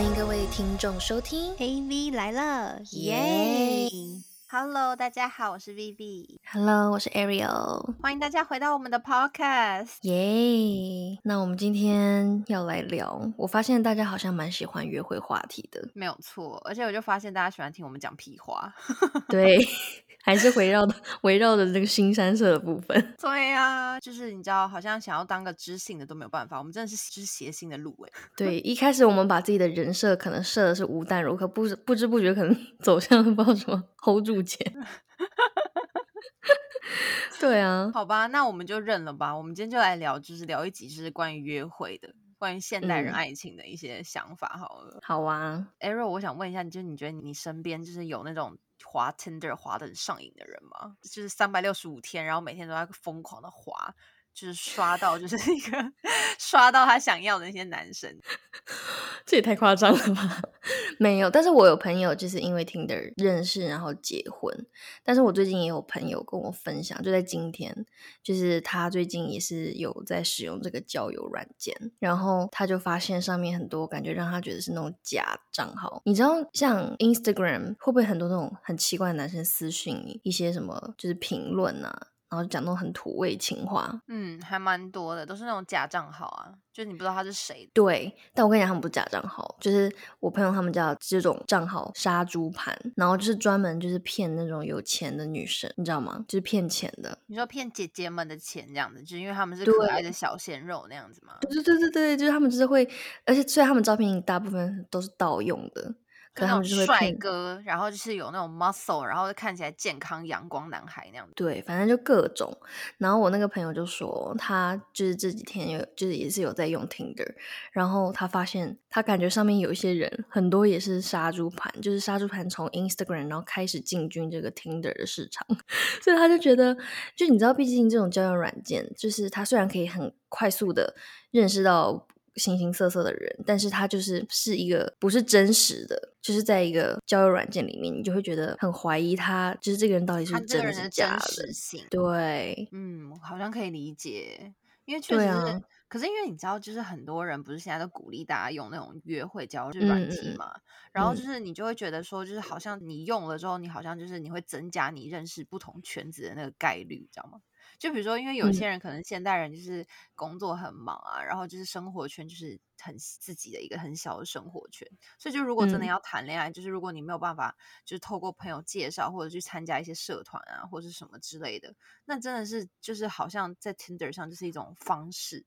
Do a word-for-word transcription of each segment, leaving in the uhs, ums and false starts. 欢迎各位听众收听 A V 来了，耶、yeah! Hello 大家好，我是 Vivi。 Hello 我是 Ariel， 欢迎大家回到我们的 Podcast， 耶、yeah! 那我们今天要来聊，我发现大家好像蛮喜欢约会话题的。没有错，而且我就发现大家喜欢听我们讲屁话。对，还是围绕的围绕的那个新三色的部分。对啊，就是你知道好像想要当个知性的都没有办法，我们真的是知谐性的路。哎，对，一开始我们把自己的人设可能设的是无蛋，如可不不知不觉可能走向不知道什么 hold 住前。对啊，好吧，那我们就认了吧。我们今天就来聊，就是聊一集就是关于约会的，关于现代人爱情的一些想法好了。嗯、好啊 Ariel， 我想问一下，就是你觉得你身边就是有那种滑 Tinder 滑得很上瘾的人吗？就是三百六十五天，然后每天都在疯狂的滑，就是刷到就是一个刷到他想要的那些男生。这也太夸张了吧。没有，但是我有朋友就是因为 Tinder 认识然后结婚。但是我最近也有朋友跟我分享，就在今天，就是他最近也是有在使用这个交友软件，然后他就发现上面很多感觉让他觉得是那种假账号。你知道像 Instagram 会不会很多那种很奇怪的男生私讯你一些什么就是评论啊，然后讲那种很土味情话。嗯，还蛮多的，都是那种假账号啊，就你不知道他是谁的。对，但我跟你讲他们不是假账号，就是我朋友他们家这种账号杀猪盘，然后就是专门就是骗那种有钱的女生，你知道吗？就是骗钱的。你说骗姐姐们的钱这样子，就是因为他们是可爱的小鲜肉那样子吗？对对对对，就是他们就是会，而且虽然他们照片大部分都是盗用的，可他们就会帅哥，然后就是有那种 muscle， 然后看起来健康阳光男孩那样。对，反正就各种。然后我那个朋友就说他就是这几天有就是也是有在用 Tinder， 然后他发现他感觉上面有一些人很多也是杀猪盘，就是杀猪盘从 Instagram 然后开始进军这个 Tinder 的市场。所以他就觉得，就你知道毕竟这种交友软件就是他虽然可以很快速的认识到形形色色的人，但是他就是是一个不是真实的，就是在一个交友软件里面，你就会觉得很怀疑他，就是这个人到底是真的是假的。他这个人的真实性。对，嗯，好像可以理解，因为确实是、啊、可是因为你知道，就是很多人不是现在都鼓励大家用那种约会交友软体嘛、嗯，然后就是你就会觉得说，就是好像你用了之后，你好像就是你会增加你认识不同圈子的那个概率，你知道吗？就比如说因为有些人可能现代人就是工作很忙啊、嗯、然后就是生活圈就是很自己的一个很小的生活圈，所以就如果真的要谈恋爱、嗯、就是如果你没有办法就是透过朋友介绍或者去参加一些社团啊或者什么之类的，那真的是就是好像在 Tinder 上就是一种方式，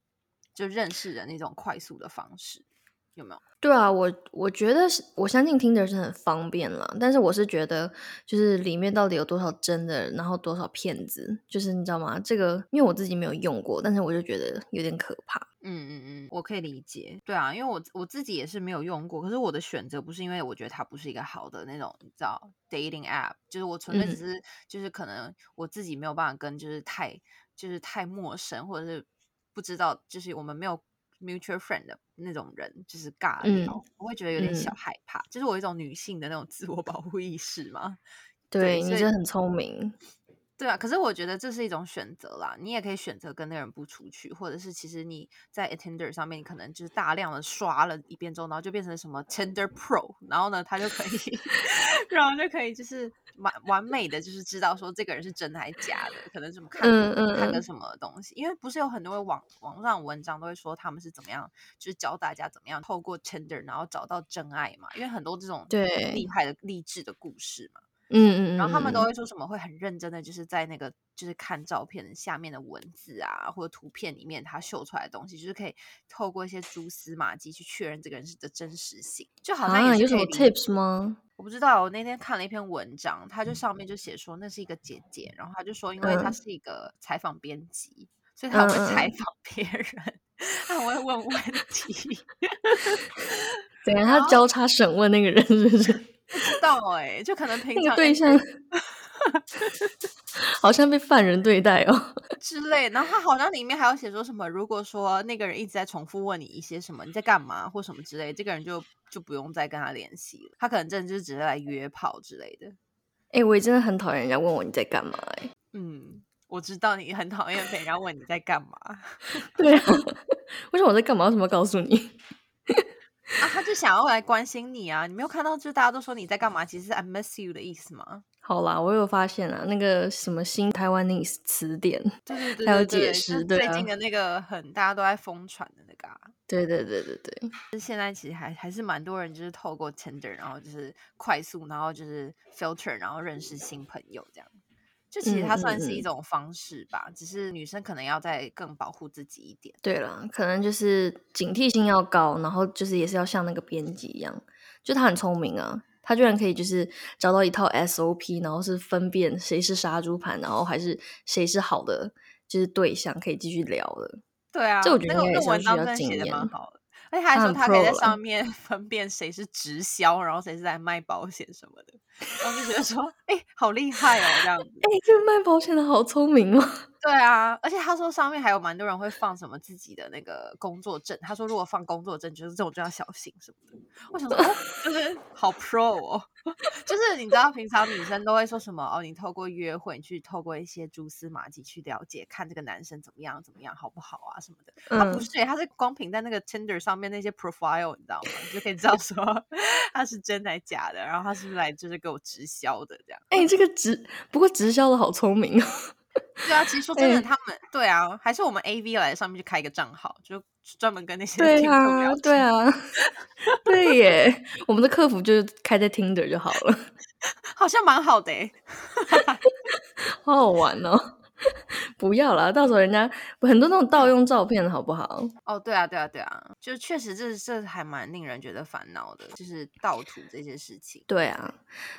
就认识人那种快速的方式，有没有？对啊，我我觉得是，我相信 Tinder 是很方便了，但是我是觉得就是里面到底有多少真的然后多少骗子，就是你知道吗？这个因为我自己没有用过，但是我就觉得有点可怕。嗯嗯嗯，我可以理解。对啊，因为我我自己也是没有用过，可是我的选择不是因为我觉得它不是一个好的那种你知道 dating app， 就是我纯粹只是、嗯、就是可能我自己没有办法跟就是太就是太陌生或者是不知道就是我们没有mutual friend 的那种人就是尬聊、嗯、我会觉得有点小害怕、嗯、就是我有一种女性的那种自我保护意识嘛。 对， 对，你真的很聪明。对啊，可是我觉得这是一种选择啦，你也可以选择跟那个人不出去，或者是其实你在 Tinder 上面你可能就是大量的刷了一遍之后，然后就变成什么 Tinder Pro， 然后呢他就可以然后就可以就是完完美的就是知道说这个人是真还假的，可能什么看、嗯嗯、看个什么东西，因为不是有很多网网上文章都会说他们是怎么样就是教大家怎么样透过 Tinder 然后找到真爱嘛，因为很多这种厉害的励志的故事嘛。嗯， 嗯， 嗯，然后他们都会说什么会很认真的就是在那个就是看照片下面的文字啊或者图片里面他秀出来的东西，就是可以透过一些蛛丝马迹去确认这个人的真实性，就好像也、啊、有什么 tips 吗？我不知道，我那天看了一篇文章，他就上面就写说那是一个姐姐，然后他就说因为他是一个采访编辑、嗯、所以他会采访别人，他很会问问题。对啊，他交叉审问那个人是不是？不知道哎、欸，就可能平常那个对象好像被犯人对待哦之类，然后他好像里面还有写说什么，如果说那个人一直在重复问你一些什么你在干嘛或什么之类，这个人就就不用再跟他联系了，他可能真的就是只是来约炮之类的。哎、欸，我也真的很讨厌人家问我你在干嘛哎、欸。嗯，我知道你很讨厌被人家问你在干嘛。对啊，为什么我在干嘛？为什么要告诉你？啊，他就想要来关心你啊，你没有看到就是大家都说你在干嘛，其实是 I miss you 的意思吗？好啦，我有发现啊，那个什么新台湾那词典，对对 对, 对, 对还有解释，对、啊、最近的那个很大家都在疯传的那个、啊，对对对对对，就是现在其实还还是蛮多人就是透过 Tinder 然后就是快速然后就是 filter 然后认识新朋友这样，就其实它算是一种方式吧、嗯嗯、只是女生可能要再更保护自己一点。对啦，可能就是警惕性要高，然后就是也是要像那个编辑一样，就他很聪明啊，他居然可以就是找到一套 S O P， 然后是分辨谁是杀猪盘，然后还是谁是好的就是对象可以继续聊的。对啊，这我觉得应该也是需要经验、那个、而且他还说他可以在上面分辨谁是直销，然后谁是在卖保险什么的，然后就觉得说哎、欸，好厉害哦这样子。哎、欸，这个卖保险的好聪明哦。对啊，而且他说上面还有蛮多人会放什么自己的那个工作证，他说如果放工作证就是这种就要小心什么的。我想说、哦、就是好 pro 哦就是你知道平常女生都会说什么哦，你透过约会你去透过一些蛛丝马迹去了解看这个男生怎么样怎么样好不好啊什么的、嗯、他不是，他是光凭在那个 Tinder 上面那些 profile 你知道吗，你就可以知道说他是真还假的，然后他是不是来就是给我直销的这样。哎、欸，这个直不过直销的好聪明哦对啊，其实说真的他们、欸、对啊，还是我们 A V 来上面去开一个账号，就专门跟那些听众聊天。对啊对啊对耶我们的客服就是开在 Tinder 就好了好像蛮好的耶好好玩哦不要啦，到时候人家很多那种盗用照片好不好。哦对啊对啊对啊，就确实这这还蛮令人觉得烦恼的，就是盗图这些事情。对啊，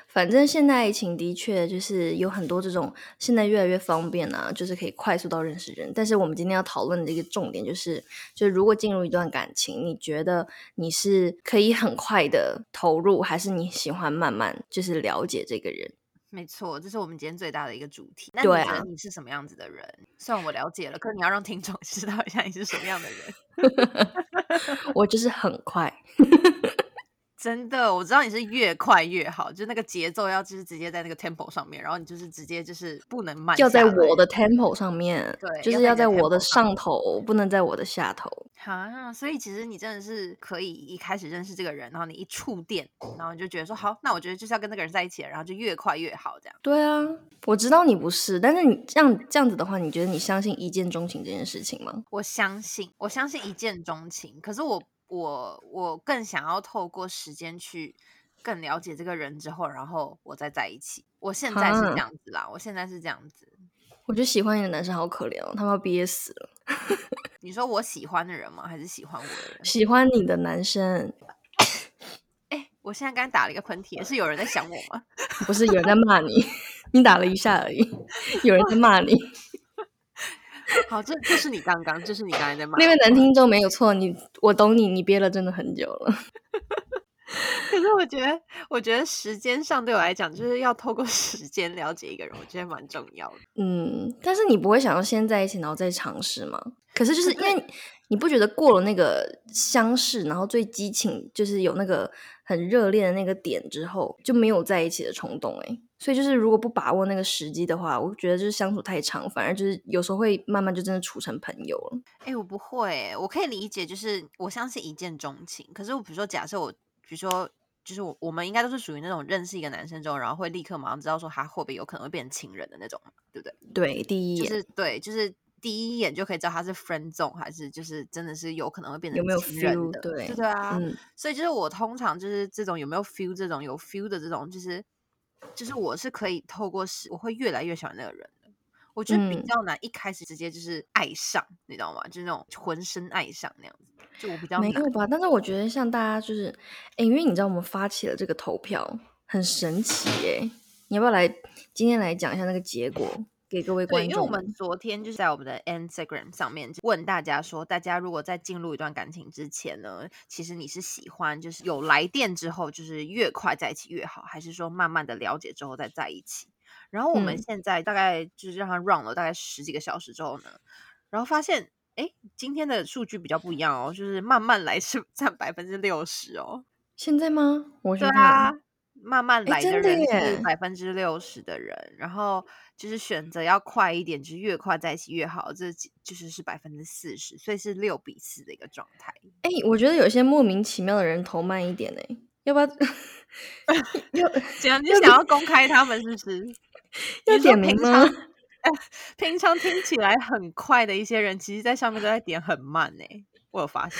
反正现在疫情的确就是有很多这种现在越来越方便啊，就是可以快速到认识人。但是我们今天要讨论的一个重点就是就是如果进入一段感情，你觉得你是可以很快的投入，还是你喜欢慢慢就是了解这个人。没错，这是我们今天最大的一个主题。那你觉得你是什么样子的人、啊、虽然我了解了，可是你要让听众知道一下你是什么样的人我就是很快真的，我知道你是越快越好，就是那个节奏要就是直接在那个 tempo 上面，然后你就是直接就是不能慢下来，要在我的 tempo 上面，对，就是要在我的上头，不能在我的下头啊。所以其实你真的是可以一开始认识这个人，然后你一触电，然后你就觉得说好，那我觉得就是要跟这个人在一起，然后就越快越好这样。对啊，我知道你不是，但是你这样这样子的话，你觉得你相信一见钟情这件事情吗？我相信，我相信一见钟情，可是我我我更想要透过时间去更了解这个人之后，然后我再在一起。我现在是这样子啦，我现在是这样子。我觉得喜欢你的男生好可怜哦，他们要憋死了你说我喜欢的人吗？还是喜欢我的人？喜欢你的男生。哎、欸，我现在刚打了一个喷嚏，是有人在想我吗？不是，有人在骂你你打了一下而已，有人在骂你好，这就是你刚刚，就是你刚才在骂那位男听众，没有错，你我懂你，你憋了真的很久了可是我觉得我觉得时间上对我来讲就是要透过时间了解一个人，我觉得蛮重要的。嗯，但是你不会想要先在一起然后再尝试吗？可是就是因为你不觉得过了那个相识然后最激情就是有那个很热烈的那个点之后就没有在一起的冲动欸，所以就是如果不把握那个时机的话，我觉得就是相处太长，反而就是有时候会慢慢就真的处成朋友了。欸，我不会欸，我可以理解，就是我相信一见钟情，可是我比如说假设我比如说就是我我们应该都是属于那种认识一个男生之后，然后会立刻马上知道说他会不会有可能会变成情人的那种，对不对？对，第一眼就是对，就是第一眼就可以知道他是 friend zone 还是就是真的是有可能会变成情人的，有没有 feel？ 对，对啊、嗯、所以就是我通常就是这种有没有 feel 这种有 feel 的这种，就是就是我是可以透过我会越来越喜欢那个人的。我觉得比较难、嗯、一开始直接就是爱上，你知道吗？就是那种浑身爱上那样子，就我比较没有吧。但是我觉得像大家就是哎，因为你知道我们发起了这个投票，很神奇哎。你要不要来今天来讲一下那个结果给各位观众？因为我们昨天就是在我们的 Instagram 上面问大家说，大家如果在进入一段感情之前呢，其实你是喜欢就是有来电之后就是越快在一起越好，还是说慢慢的了解之后再在一起？然后我们现在大概就是让它 run 了大概十几个小时之后呢，然后发现哎，今天的数据比较不一样哦，就是慢慢来是占 百分之六十 哦。现在吗？我现在对啊，慢慢来的人是百分之六十的人，欸、然后就是选择要快一点，就是越快在一起越好，这就是是百分之四十，所以是六比四的一个状态。哎、欸，我觉得有些莫名其妙的人投慢一点哎、欸，要不要？怎样？你想要公开他们是不是？要点名吗？平常听起来很快的一些人，其实在上面都在点很慢哎、欸，我有发现。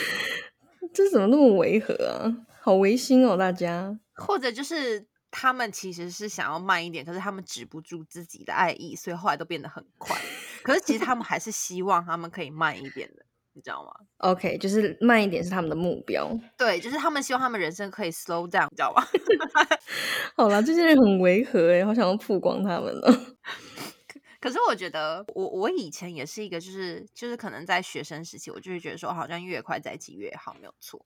这怎么那么违和啊？好违心哦，大家。或者就是他们其实是想要慢一点，可是他们止不住自己的爱意，所以后来都变得很快。可是其实他们还是希望他们可以慢一点的，你知道吗 ？OK， 就是慢一点是他们的目标。对，就是他们希望他们人生可以 slow down， 你知道吗？好啦，这些人很违和哎、欸，好想要曝光他们了。可是我觉得我我以前也是一个就是就是可能在学生时期我就会觉得说好像越快在一起越好没有错，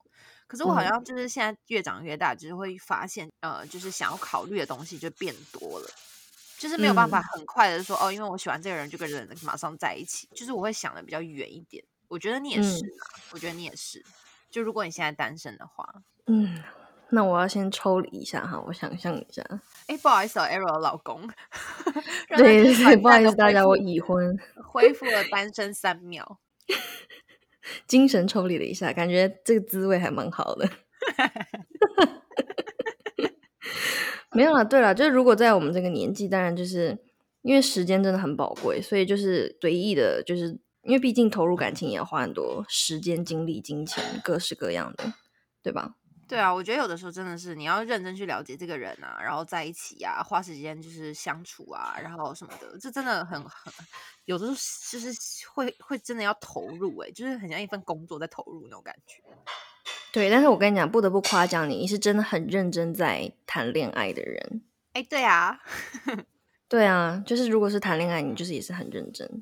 可是我好像就是现在越长越大就是会发现呃，就是想要考虑的东西就变多了，就是没有办法很快的说、嗯、哦因为我喜欢这个人就跟人马上在一起，就是我会想的比较远一点。我觉得你也是、啊嗯、我觉得你也是，就如果你现在单身的话嗯那我要先抽离一下哈，我想象一下。哎，不好意思哦 Ariel 老公。对对对，不好意思大家，我已婚，恢复了单身三秒，精神抽离了一下，感觉这个滋味还蛮好的。没有啦，对啦，就是如果在我们这个年纪，当然就是因为时间真的很宝贵，所以就是随意的，就是因为毕竟投入感情也要花很多时间、精力、金钱，各式各样的，对吧？对啊，我觉得有的时候真的是你要认真去了解这个人啊，然后在一起啊，花时间就是相处啊，然后什么的，这真的很很有的时候就是会会真的要投入哎、欸，就是很像一份工作在投入那种感觉。对，但是我跟你讲，不得不夸奖你，你是真的很认真在谈恋爱的人。哎，对啊，对啊，就是如果是谈恋爱，你就是也是很认真，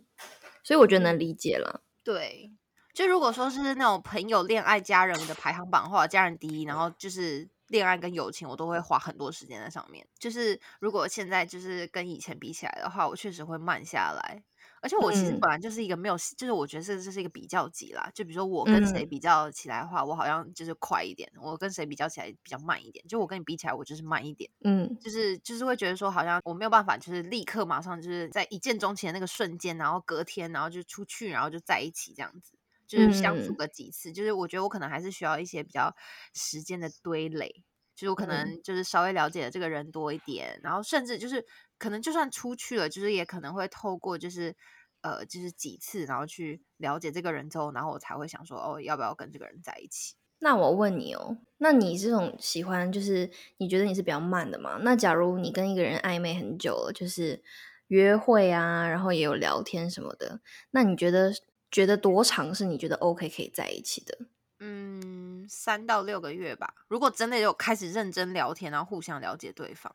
所以我觉得能理解了。对。就如果说是那种朋友恋爱家人的排行榜的话，家人第一，然后就是恋爱跟友情我都会花很多时间在上面，就是如果现在就是跟以前比起来的话，我确实会慢下来，而且我其实本来就是一个没有、嗯、就是我觉得这是一个比较级啦，就比如说我跟谁比较起来的话、嗯、我好像就是快一点，我跟谁比较起来比较慢一点，就我跟你比起来我就是慢一点，嗯，就是就是会觉得说好像我没有办法就是立刻马上就是在一见钟情的那个瞬间，然后隔天然后就出去然后就在一起这样子，就是相处个几次、嗯、就是我觉得我可能还是需要一些比较时间的堆垒，就是我可能就是稍微了解了这个人多一点、嗯、然后甚至就是可能就算出去了，就是也可能会透过就是呃就是几次然后去了解这个人之后，然后我才会想说哦要不要跟这个人在一起。那我问你哦，那你这种喜欢就是你觉得你是比较慢的吗？那假如你跟一个人暧昧很久了，就是约会啊然后也有聊天什么的，那你觉得觉得多长是你觉得 OK 可以在一起的？嗯，三到六个月吧。如果真的有开始认真聊天，然后互相了解对方。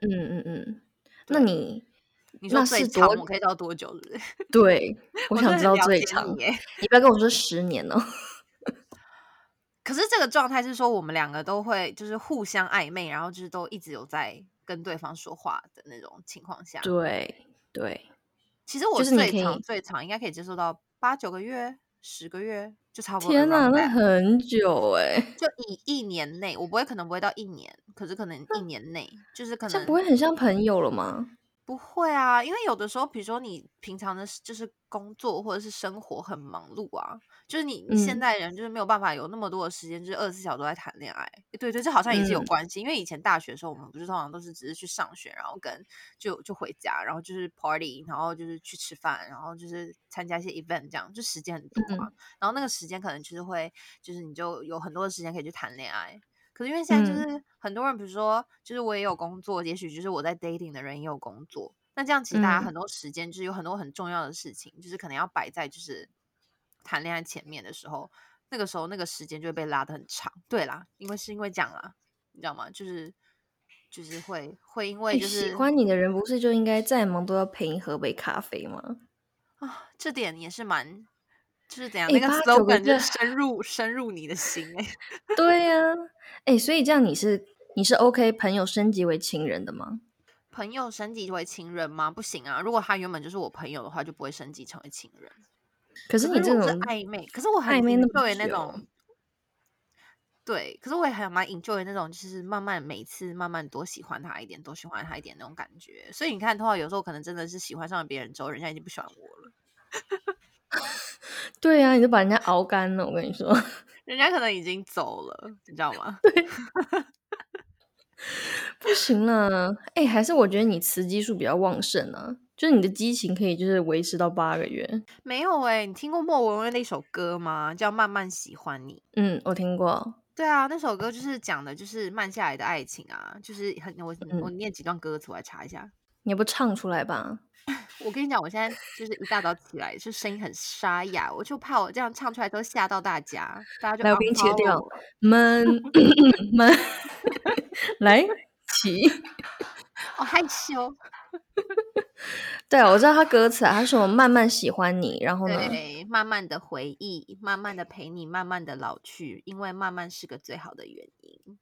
嗯嗯嗯。那你，你说最长我可以到多久是不是？对，我想知道最长。你, 你不要跟我说十年哦。可是这个状态是说我们两个都会就是互相暧昧，然后就是都一直有在跟对方说话的那种情况下。对对。其实我最长最长应该可以接受到八九个月十个月就差不多。天哪，那很久哎、欸！就以一年内，我不会可能不会到一年，可是可能一年内就是可能。这不会很像朋友了吗？不会啊，因为有的时候，比如说你平常的就是工作或者是生活很忙碌啊，就是你现代人就是没有办法有那么多的时间，就是二十四小时都在谈恋爱。对对，这好像也是有关系，嗯、因为以前大学的时候，我们不是通常都是只是去上学，然后跟就就回家，然后就是 party， 然后就是去吃饭，然后就是参加一些 event， 这样就时间很多嘛、啊嗯。然后那个时间可能就是会，就是你就有很多的时间可以去谈恋爱。可是因为现在就是很多人，比如说，就是我也有工作，也许就是我在 dating 的人也有工作，那这样其实大家很多时间就是有很多很重要的事情，嗯、就是可能要摆在就是谈恋爱前面的时候，那个时候那个时间就会被拉得很长。对啦，因为是因为这样啦，你知道吗？就是就是会会因为就是、欸、喜欢你的人不是就应该再忙都要陪你喝杯咖啡吗？啊，这点也是蛮。就是怎样、欸、那个 slogan 就深入深入你的心哎、欸，对呀、啊，哎、欸，所以这样你是你是 OK 朋友升级为情人的吗？朋友升级为情人吗？不行啊，如果他原本就是我朋友的话，就不会升级成为情人。可是你这种是暧昧，可是我很暧昧那么久，对那种，对，可是我也还蛮 enjoy 那种，就是慢慢每次慢慢多喜欢他一点，多喜欢他一点那种感觉。所以你看，通常有时候可能真的是喜欢上别人之后，人家已经不喜欢我了。对啊，你就把人家熬干了，我跟你说，人家可能已经走了，你知道吗？对，不行啦，哎、欸，还是我觉得你雌激素比较旺盛啊，就是你的激情可以就是维持到八个月。没有哎、欸，你听过莫文蔚那首歌吗？叫《慢慢喜欢你》。嗯，我听过。对啊，那首歌就是讲的就是慢下来的爱情啊，就是很我我念几段歌词我来查一下。你不唱出来吧？我跟你讲，我现在就是一大早起来，就声音很沙哑，我就怕我这样唱出来都吓到大家，大家就来，我给你切掉，闷闷，来起，我、哦、害羞。对啊，我知道他歌词啊，他说我慢慢喜欢你，然后呢，对，慢慢的回忆，慢慢的陪你，慢慢的老去，因为慢慢是个最好的原因。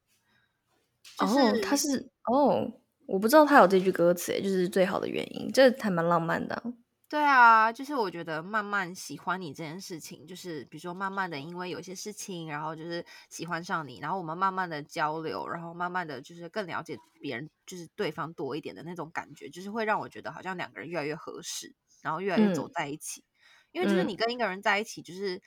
就是、哦，他是哦，我不知道他有这句歌词，就是最好的原因，这还蛮浪漫的、啊。对啊，就是我觉得慢慢喜欢你这件事情，就是比如说慢慢的，因为有些事情，然后就是喜欢上你，然后我们慢慢的交流，然后慢慢的就是更了解别人，就是对方多一点的那种感觉，就是会让我觉得好像两个人越来越合适，然后越来越走在一起。嗯、因为就是你跟一个人在一起，就是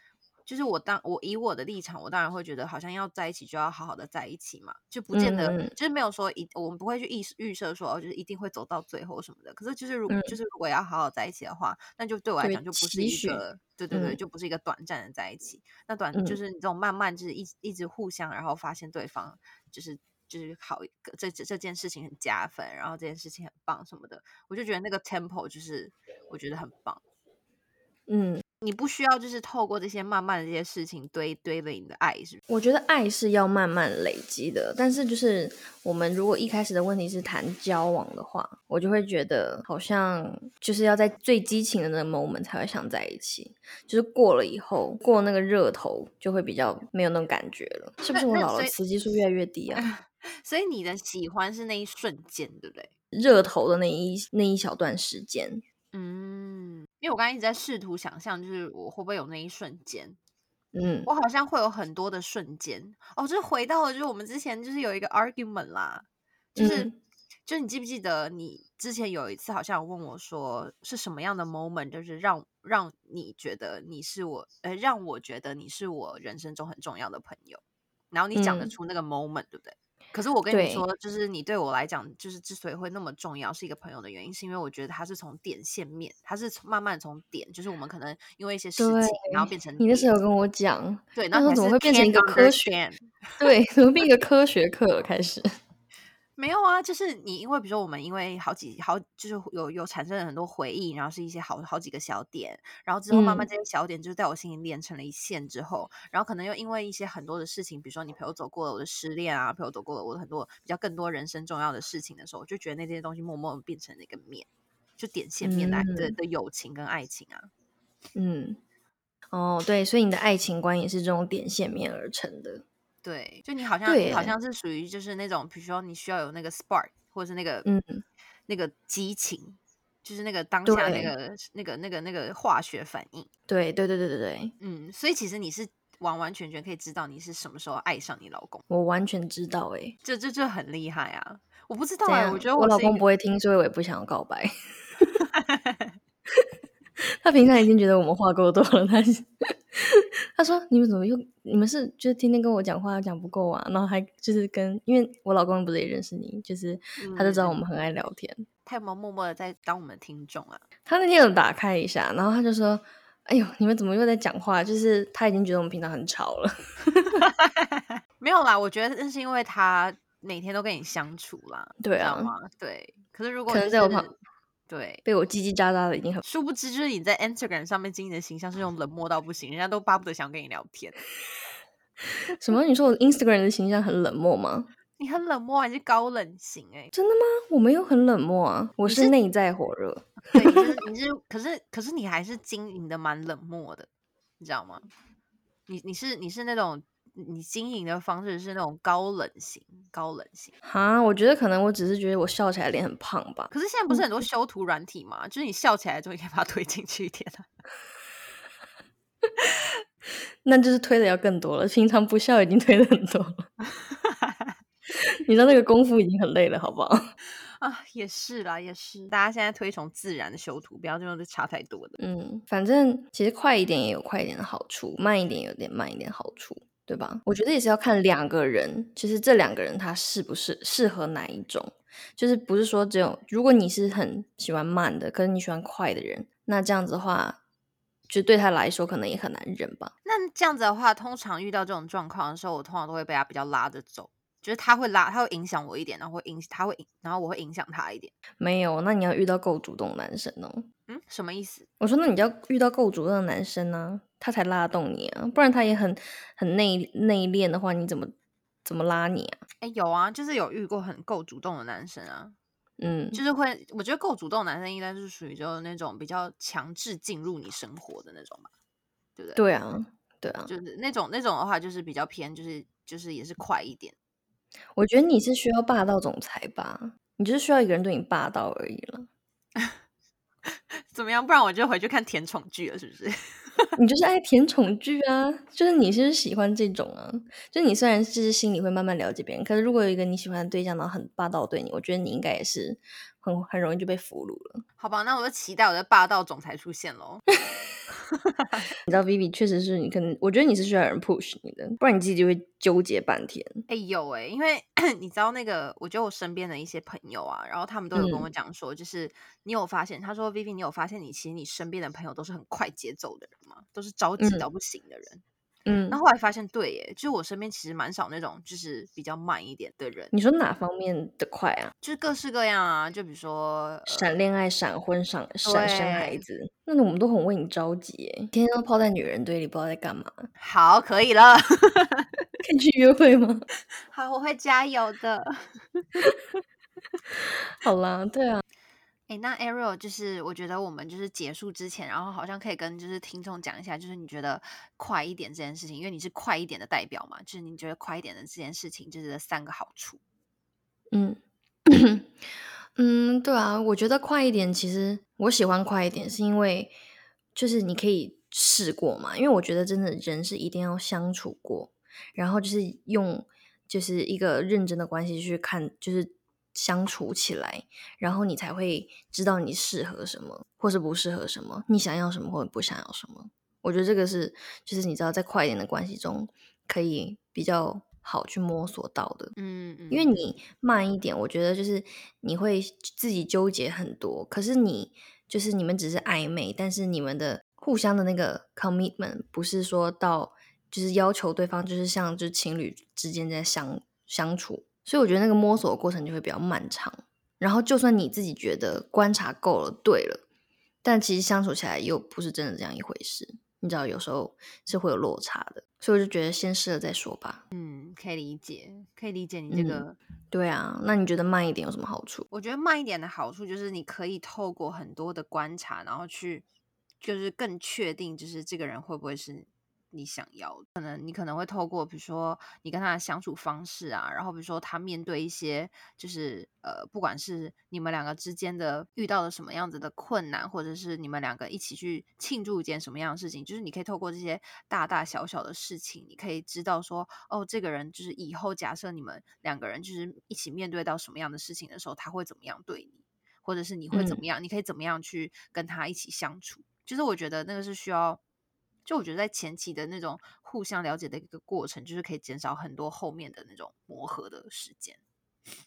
就是我当我以我的立场，我当然会觉得好像要在一起就要好好的在一起嘛，就不见得、嗯、就是没有说一我们不会去预设说、哦、就是一定会走到最后什么的。可是就是如果、嗯、就是如果要好好在一起的话，那就对我来讲就不是一个对对对、嗯、就不是一个短暂的在一起。那短就是你这种慢慢就是一一直互相，然后发现对方就是就是好这这件事情很加分，然后这件事情很棒什么的，我就觉得那个 tempo 就是我觉得很棒。嗯。你不需要就是透过这些慢慢的这些事情堆堆了你的爱，是不是？我觉得爱是要慢慢累积的，但是就是我们如果一开始的问题是谈交往的话，我就会觉得好像就是要在最激情的那个 moment 才会想在一起，就是过了以后过那个热头就会比较没有那种感觉了，是不是？我老了雌激素越来越低啊。所以你的喜欢是那一瞬间，对不对？热头的那一那一小段时间。嗯，因为我刚才一直在试图想象，就是我会不会有那一瞬间。嗯，我好像会有很多的瞬间哦，就是回到了就是我们之前就是有一个 argument 啦，就是、嗯、就是你记不记得你之前有一次好像问我说是什么样的 moment 就是让让你觉得你是我呃让我觉得你是我人生中很重要的朋友，然后你讲得出那个 moment、嗯、对不对？可是我跟你说，就是你对我来讲就是之所以会那么重要是一个朋友的原因，是因为我觉得他是从点线面，他是慢慢从点，就是我们可能因为一些事情然后变成你那时候跟我讲，对，那时候怎么会变成一个科学对，怎么变一个科学课开始没有啊，就是你因为比如说我们因为好几好就是有有产生了很多回忆，然后是一些好好几个小点，然后之后慢慢这些小点就在我心里连成了一线之后、嗯、然后可能又因为一些很多的事情，比如说你陪我走过了我的失恋啊，陪我走过了我的很多比较更多人生重要的事情的时候，我就觉得那些东西默默变成了一个面，就点线面 的,、嗯、的, 的友情跟爱情啊。嗯，哦对，所以你的爱情观也是这种点线面而成的。对，就你好像你好像是属于就是那种，比如说你需要有那个 spark 或者是那个、嗯、那个激情，就是那个当下那个那个那个那个化学反应。对对对对对对，嗯，所以其实你是完完全全可以知道你是什么时候爱上你老公。我完全知道哎、欸，这这这很厉害啊！我不知道哎、欸，我觉得 我, 我老公不会听，所以我也不想要告白。他平常已经觉得我们话够多了，他他说你们怎么又你们是就是天天跟我讲话讲不够啊，然后还就是跟因为我老公不是也认识你，就是他就知道我们很爱聊天、嗯、他有没有默默的在当我们的听众啊？他那天有打开一下，然后他就说哎呦你们怎么又在讲话，就是他已经觉得我们平常很吵了。没有啦，我觉得那是因为他每天都跟你相处啦。对啊对，可是如果、就是、可能在我旁对，被我叽叽喳喳的已经很，殊不知就是你在 Instagram 上面经营的形象是用冷漠到不行，人家都巴不得想跟你聊天。什么？你说我 Instagram 的形象很冷漠吗？你很冷漠还是高冷型？哎、欸，真的吗？我没有很冷漠啊，我是内在火热。对，你是你是，可是可是你还是经营的蛮冷漠的，你知道吗？你你是你是那种。你经营的方式是那种高冷型，高冷型哈，我觉得可能我只是觉得我笑起来脸很胖吧。可是现在不是很多修图软体吗、嗯、就是你笑起来就应该把它推进去一点、啊、那就是推的要更多了，平常不笑已经推的很多了。你知道那个功夫已经很累了好不好啊，也是啦也是，大家现在推崇自然的修图，不要这种就差太多的。嗯，反正其实快一点也有快一点的好处，慢一点也有点慢一点好处，对吧？我觉得也是要看两个人，就是这两个人他是不是适合哪一种，就是不是说只有如果你是很喜欢慢的可是你喜欢快的人，那这样子的话就对他来说可能也很难忍吧。那这样子的话通常遇到这种状况的时候，我通常都会被他比较拉着走，就是他会拉他会影响我一点，然后会影他会然后我会影响他一点。没有，那你要遇到够主动的男生哦。嗯，什么意思？我说那你要遇到够主动的男生呢、啊、他才拉动你啊，不然他也很很内内敛的话你怎么怎么拉你啊。哎，有啊，就是有遇过很够主动的男生啊。嗯，就是会我觉得够主动的男生应该是属于就是那种比较强制进入你生活的那种吧，对不对？对啊对啊，就是那种那种的话就是比较偏就是就是也是快一点。我觉得你是需要霸道总裁吧，你就是需要一个人对你霸道而已了。怎么样？不然我就回去看甜宠剧了是不是？你就是爱甜宠剧啊，就是你是喜欢这种啊，就是你虽然是心里会慢慢了解别人，可是如果有一个你喜欢的对象然后很霸道对你，我觉得你应该也是很很容易就被俘虏了。好吧，那我就期待我的霸道总裁出现咯。你知道 Vivi 确实是你可能我觉得你是需要有人 push 你的，不然你自己就会纠结半天。哎、欸、有哎、欸，因为你知道那个我觉得我身边的一些朋友啊，然后他们都有跟我讲说、嗯、就是你有发现，他说 Vivi 你有发现你其实你身边的朋友都是很快节奏的人吗？都是着急到不行的人。嗯，那 后, 后来发现对耶，就是我身边其实蛮少那种就是比较慢一点的人。你说哪方面的快啊？就是各式各样啊，就比如说、呃、闪恋爱闪婚闪闪生孩子，那我们都很为你着急耶，天天都泡在女人堆里不知道在干嘛。好，可以了。可以去约会吗？好，我会加油的。好啦，对啊。哎，那 Ariel 就是我觉得我们就是结束之前，然后好像可以跟就是听众讲一下，就是你觉得快一点这件事情，因为你是快一点的代表嘛，就是你觉得快一点的这件事情就是三个好处。嗯嗯，对啊，我觉得快一点，其实我喜欢快一点是因为就是你可以试过嘛，因为我觉得真的人是一定要相处过，然后就是用就是一个认真的关系去看，就是相处起来，然后你才会知道你适合什么或是不适合什么，你想要什么或者不想要什么。我觉得这个是就是你知道在快一点的关系中可以比较好去摸索到的。嗯嗯，因为你慢一点我觉得就是你会自己纠结很多，可是你就是你们只是暧昧，但是你们的互相的那个 commitment 不是说到就是要求对方就是像就是情侣之间在相相处，所以我觉得那个摸索的过程就会比较漫长，然后就算你自己觉得观察够了对了，但其实相处起来又不是真的这样一回事，你知道有时候是会有落差的，所以我就觉得先试了再说吧。嗯，可以理解可以理解你这个、嗯、对啊。那你觉得慢一点有什么好处？我觉得慢一点的好处就是你可以透过很多的观察，然后去就是更确定就是这个人会不会是你想要的。可能你可能会透过比如说你跟他的相处方式啊，然后比如说他面对一些就是呃，不管是你们两个之间的遇到了什么样子的困难，或者是你们两个一起去庆祝一件什么样的事情，就是你可以透过这些大大小小的事情，你可以知道说哦，这个人就是以后假设你们两个人就是一起面对到什么样的事情的时候，他会怎么样对你，或者是你会怎么样、嗯、你可以怎么样去跟他一起相处。就是我觉得那个是需要，就我觉得在前期的那种互相了解的一个过程，就是可以减少很多后面的那种磨合的时间。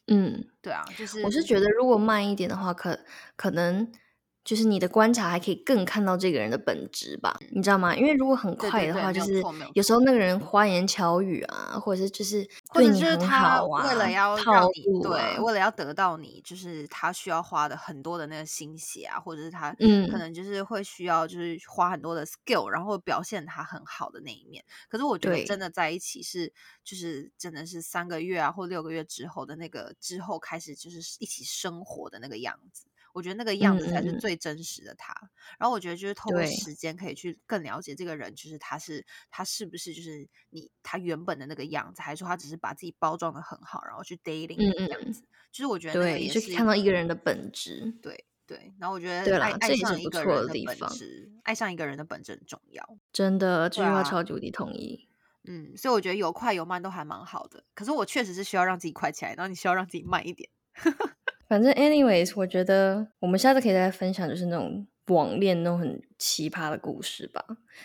嗯，对啊，就是我是觉得如果慢一点的话，可可能就是你的观察还可以更看到这个人的本质吧、嗯、你知道吗？因为如果很快的话，对对对，就是有时候那个人花言巧语啊，或者是就是对你很好啊，为了要让你、啊、对，为了要得到你，就是他需要花的很多的那个心血啊，或者是他可能就是会需要就是花很多的 skill、嗯、然后表现他很好的那一面。可是我觉得真的在一起是就是真的是三个月啊或六个月之后的那个之后开始就是一起生活的那个样子，我觉得那个样子才是最真实的他、嗯、然后我觉得就是透过时间可以去更了解这个人，就是他是他是不是就是你他原本的那个样子，还是说他只是把自己包装的很好然后去 dating 的样子、嗯、就是我觉得那个也是对，就看到一个人的本质。对，对，然后我觉得 爱, 爱上一个人的本质，爱上一个人的本质很重要，真的，这句话超级无敌同意。嗯，所以我觉得有快有慢都还蛮好的，可是我确实是需要让自己快起来，然后你需要让自己慢一点。反正 anyways 我觉得我们下次可以再分享就是那种网恋那种很奇葩的故事吧，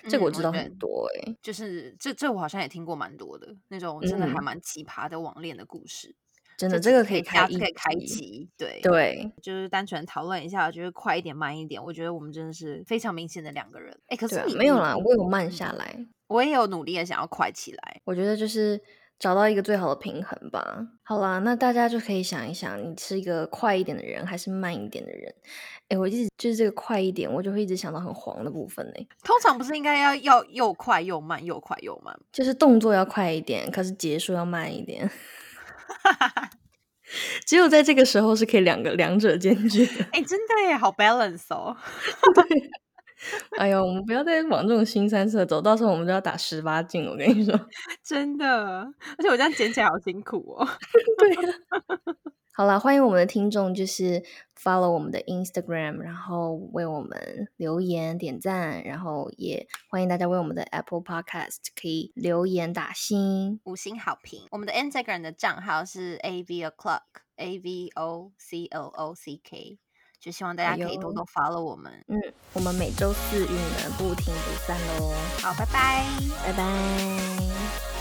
这个我知道很多耶、欸嗯、就是这这我好像也听过蛮多的那种真的还蛮奇葩的网恋的故事、嗯真的，这个可以开一集，可以开集，对对，就是单纯讨论一下，就是快一点慢一点。我觉得我们真的是非常明显的两个人。哎，可是你、啊、没有啦，我有慢下来，我也有努力的想要快起来。我觉得就是找到一个最好的平衡吧。好啦，那大家就可以想一想，你是一个快一点的人还是慢一点的人。哎，我一直就是这个快一点我就会一直想到很黄的部分耶、欸、通常不是应该要要又快又慢又快又慢，就是动作要快一点可是结束要慢一点。只有在这个时候是可以两个两者兼具的。哎、欸，真的耶，好 balance 哦。对，哎呦，我们不要再往这种新三色走，到时候我们就要打十八禁，我跟你说，真的。而且我这样捡起来好辛苦哦。对啊。好啦，欢迎我们的听众就是 follow 我们的 Instagram， 然后为我们留言点赞，然后也欢迎大家为我们的 Apple Podcast 可以留言打星五星好评。我们的 Instagram 的账号是 avoclock A V O C L O C K， 就希望大家可以多多 follow 我们、哎、嗯，我们每周四与你们不停不散咯。好，拜拜拜拜。